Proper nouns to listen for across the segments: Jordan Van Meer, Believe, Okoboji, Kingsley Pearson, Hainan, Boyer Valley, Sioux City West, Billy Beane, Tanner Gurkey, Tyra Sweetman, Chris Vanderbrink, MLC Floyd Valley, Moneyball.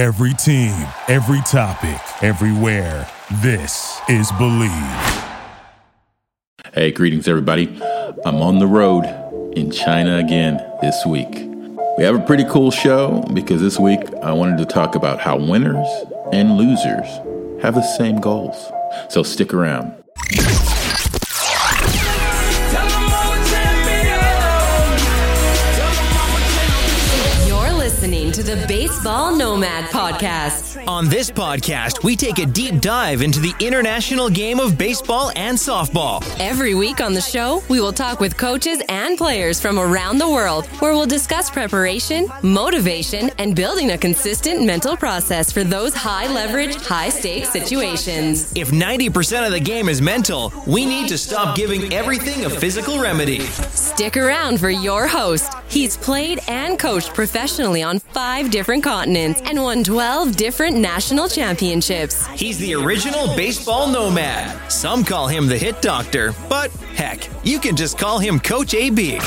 Every team, every topic, everywhere. This is Believe. Hey, greetings, everybody. I'm on the road in China again this week. We have a pretty cool show because this week I wanted to talk about how winners and losers have the same goals. So stick around. Listening to the Baseball Nomad Podcast. On this podcast, we take a deep dive into the international game of baseball and softball. Every week on the show, we will talk with coaches and players from around the world, where we'll discuss preparation, motivation, and building a consistent mental process for those high-leverage, high-stakes situations. If 90% of the game is mental, we need to stop giving everything a physical remedy. Stick around for your host. He's played and coached professionally on 5 different continents and won 12 different national championships. He's the original baseball nomad. Some call him the hit doctor, but heck, you can just call him Coach AB.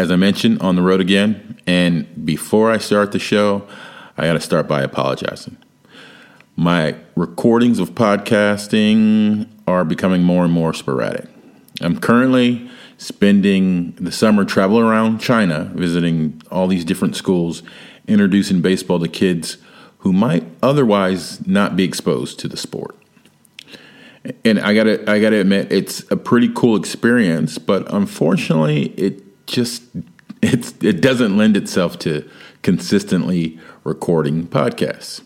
As I mentioned, on the road again, and before I start the show, I got to start by apologizing. My recordings of podcasting are becoming more and more sporadic. I'm currently spending the summer traveling around China, visiting all these different schools, introducing baseball to kids who might otherwise not be exposed to the sport. And I gotta admit, it's a pretty cool experience, but unfortunately, it doesn't lend itself to consistently recording podcasts.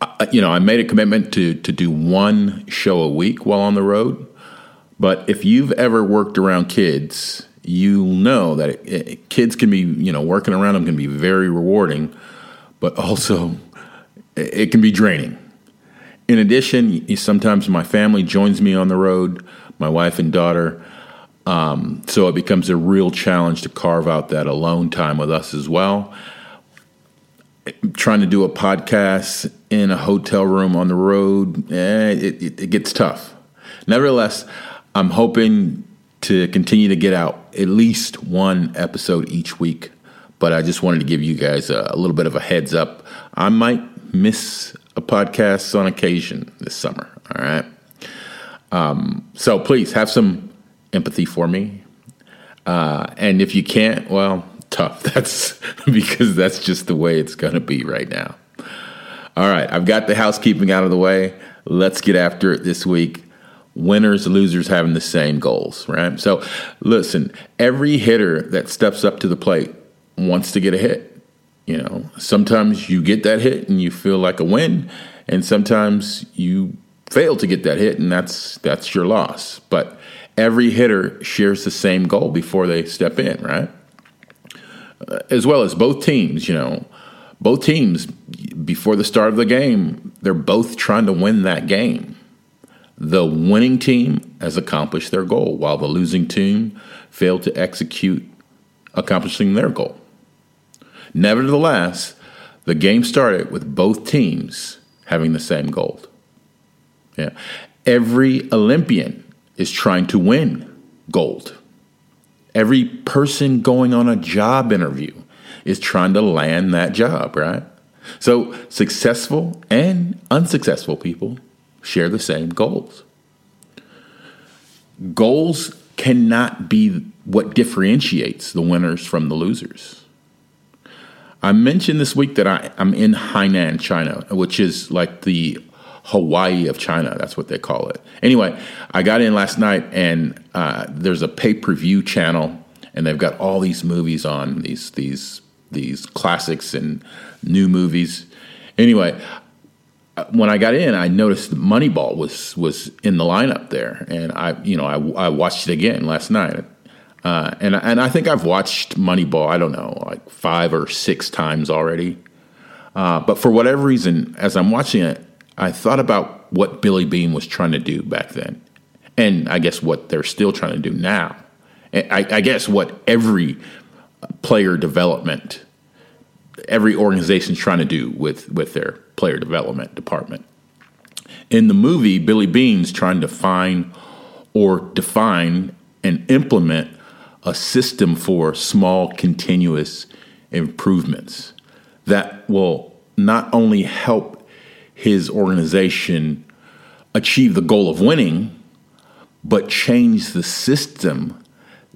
I made a commitment to do one show a week while on the road, but if you've ever worked around kids, you'll know that kids can be, working around them can be very rewarding, but also it can be draining. In addition, sometimes my family joins me on the road, my wife and daughter. So it becomes a real challenge to carve out that alone time with us as well. Trying to do a podcast in a hotel room on the road, it gets tough. Nevertheless, I'm hoping to continue to get out at least one episode each week. But I just wanted to give you guys a little bit of a heads up. I might miss a podcast on occasion this summer. All right. So please have some empathy for me. And if you can't, well, tough. That's because that's just the way it's going to be right now. All right. I've got the housekeeping out of the way. Let's get after it this week. Winners, losers having the same goals, right? So listen, every hitter that steps up to the plate wants to get a hit. Sometimes you get that hit and you feel like a win. And sometimes you fail to get that hit and that's your loss. But every hitter shares the same goal before they step in, right? As well as both teams, both teams before the start of the game, they're both trying to win that game. The winning team has accomplished their goal while the losing team failed to execute accomplishing their goal. Nevertheless, the game started with both teams having the same goal. Yeah. Every Olympian is trying to win gold. Every person going on a job interview is trying to land that job, right? So successful and unsuccessful people share the same goals. Goals cannot be what differentiates the winners from the losers. I mentioned this week that I'm in Hainan, China, which is like the Hawaii of China. That's what they call it. Anyway, I got in last night and there's a pay-per-view channel and they've got all these movies on, these classics and new movies. Anyway, when I got in, I noticed Moneyball was in the lineup there. And I watched it again last night. And I think I've watched Moneyball, I don't know, like 5 or 6 times already. But for whatever reason, as I'm watching it, I thought about what Billy Beane was trying to do back then, and I guess what they're still trying to do now. I guess what every player development, every organization is trying to do with their player development department. In the movie, Billy Beane's trying to find or define and implement a system for small continuous improvements that will not only help his organization achieve the goal of winning, but change the system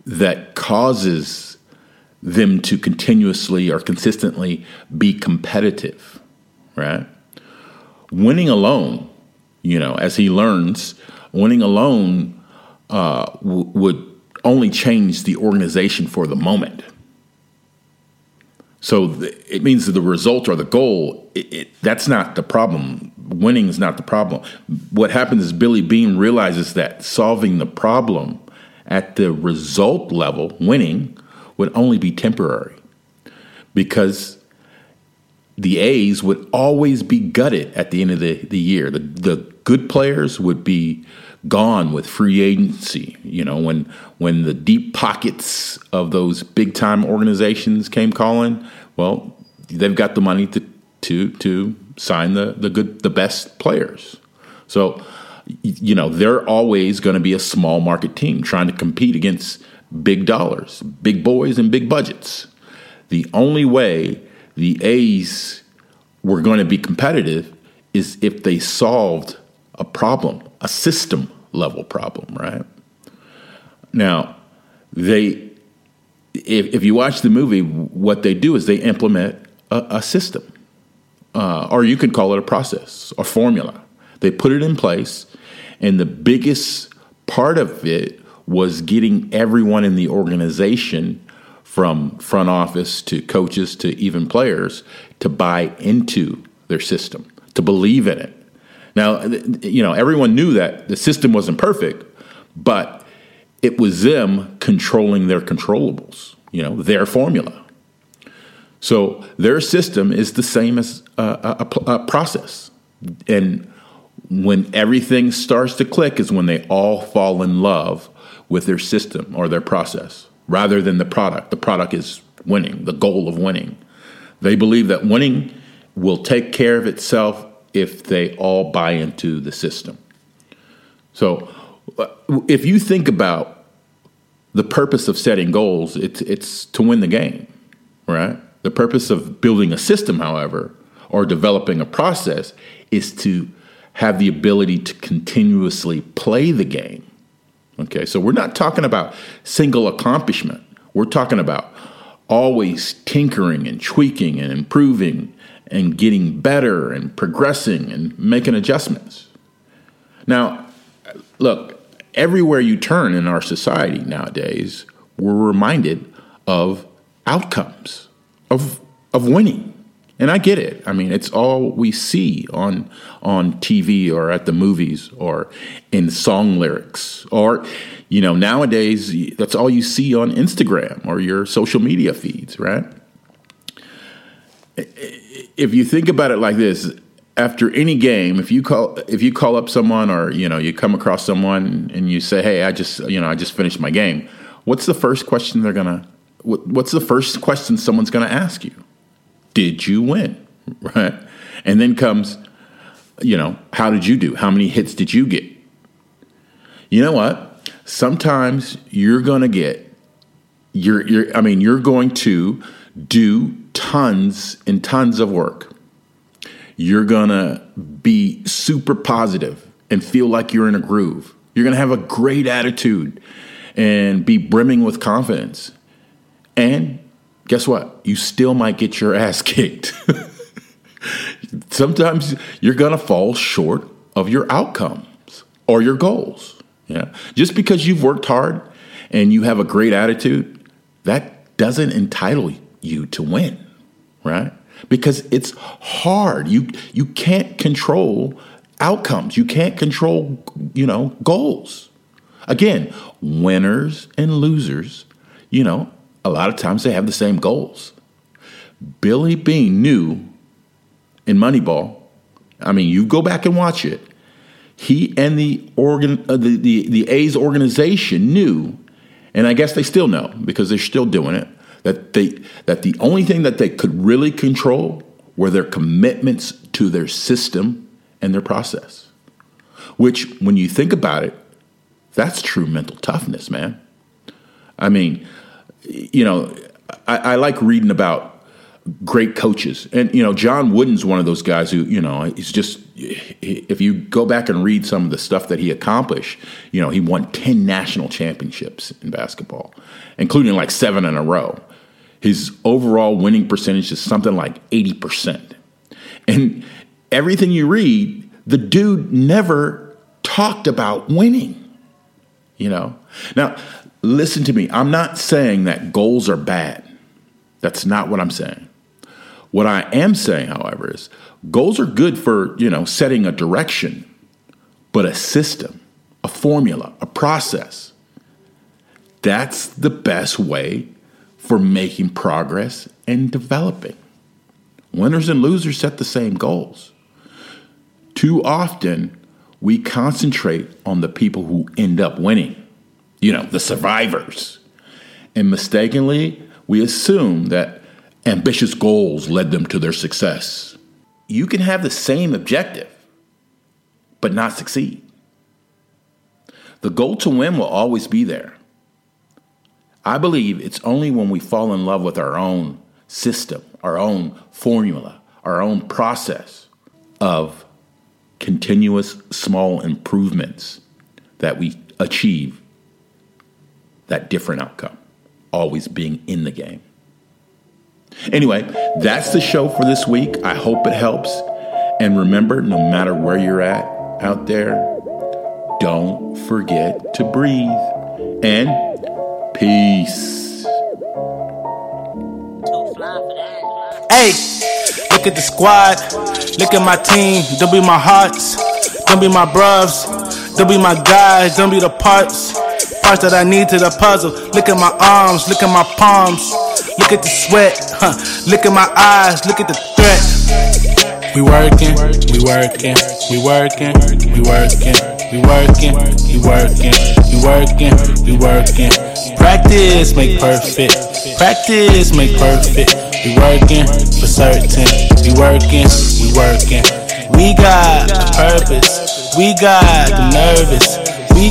that causes them to continuously or consistently be competitive, right? Winning alone, you know, as he learns, winning alone would only change the organization for the moment. So it means that the result or the goal, that's not the problem. Winning is not the problem. What happens is Billy Beane realizes that solving the problem at the result level, winning, would only be temporary because the A's would always be gutted at the end of the year. The good players would be gone with free agency. You know, when the deep pockets of those big time organizations came calling, well, they've got the money to sign the best players. So, you know, they're always going to be a small market team trying to compete against big dollars, big boys, and big budgets. The only way the A's were going to be competitive is if they solved a problem, a system level problem, right? Now, if you watch the movie, what they do is they implement a system, or you could call it a process or formula. They put it in place, and the biggest part of it was getting everyone in the organization, from front office to coaches to even players, to buy into their system, to believe in it. Now, you know, everyone knew that the system wasn't perfect, but it was them controlling their controllables, you know, their formula. So their system is the same as a process. And when everything starts to click is when they all fall in love with their system or their process, rather than the product. The product is winning, the goal of winning. They believe that winning will take care of itself if they all buy into the system. So if you think about the purpose of setting goals, it's to win the game, right? The purpose of building a system, however, or developing a process, is to have the ability to continuously play the game. Okay, so we're not talking about single accomplishment. We're talking about always tinkering and tweaking and improving and getting better and progressing and making adjustments. Now, look, everywhere you turn in our society nowadays, we're reminded of outcomes, of winning. And I get it. I mean, it's all we see on TV or at the movies or in song lyrics, or, you know, nowadays, that's all you see on Instagram or your social media feeds, right? If you think about it like this, after any game, if you call up someone, or, you know, you come across someone and you say, hey, I just finished my game. What's the first question someone's going to ask you? Did you win, right? And then comes, you know, how did you do? How many hits did you get? You know what? Sometimes you're going to get, you're going to do tons and tons of work. You're going to be super positive and feel like you're in a groove. You're going to have a great attitude and be brimming with confidence. And guess what? You still might get your ass kicked. Sometimes you're going to fall short of your outcomes or your goals. Yeah. Just because you've worked hard and you have a great attitude, that doesn't entitle you to win, right? Because it's hard. You can't control outcomes. You can't control, you know, goals. Again, winners and losers, you know, a lot of times they have the same goals. Billy Beane knew in Moneyball, I mean, you go back and watch it, he and the A's organization knew and I guess they still know because they're still doing it, that the only thing that they could really control were their commitments to their system and their process, which when you think about it, that's true mental toughness, man. I mean, you know, I like reading about great coaches. And, you know, John Wooden's one of those guys who, you know, he's just, if you go back and read some of the stuff that he accomplished, you know, he won 10 national championships in basketball, including like 7 in a row. His overall winning percentage is something like 80%. And everything you read, the dude never talked about winning, you know. Now, listen to me. I'm not saying that goals are bad. That's not what I'm saying. What I am saying, however, is goals are good for, you know, setting a direction, but a system, a formula, a process, that's the best way for making progress and developing. Winners and losers set the same goals. Too often, we concentrate on the people who end up winning, you know, the survivors. And mistakenly, we assume that ambitious goals led them to their success. You can have the same objective, but not succeed. The goal to win will always be there. I believe it's only when we fall in love with our own system, our own formula, our own process of continuous small improvements that we achieve that different outcome, always being in the game. Anyway, that's the show for this week. I hope it helps. And remember, no matter where you're at out there, don't forget to breathe. And peace. Hey, look at the squad. Look at my team. They'll be my hearts. They'll be my bruvs. They'll be my guys. They'll be the parts that I need to the puzzle. Look at my arms, look at my palms, look at the sweat, look at my eyes, look at the threat. We working, we working, we working, we working, we working, we working, we working, we working. Practice make perfect, practice make perfect. We working for certain, we working, we working. We got the purpose, we got the nervous. We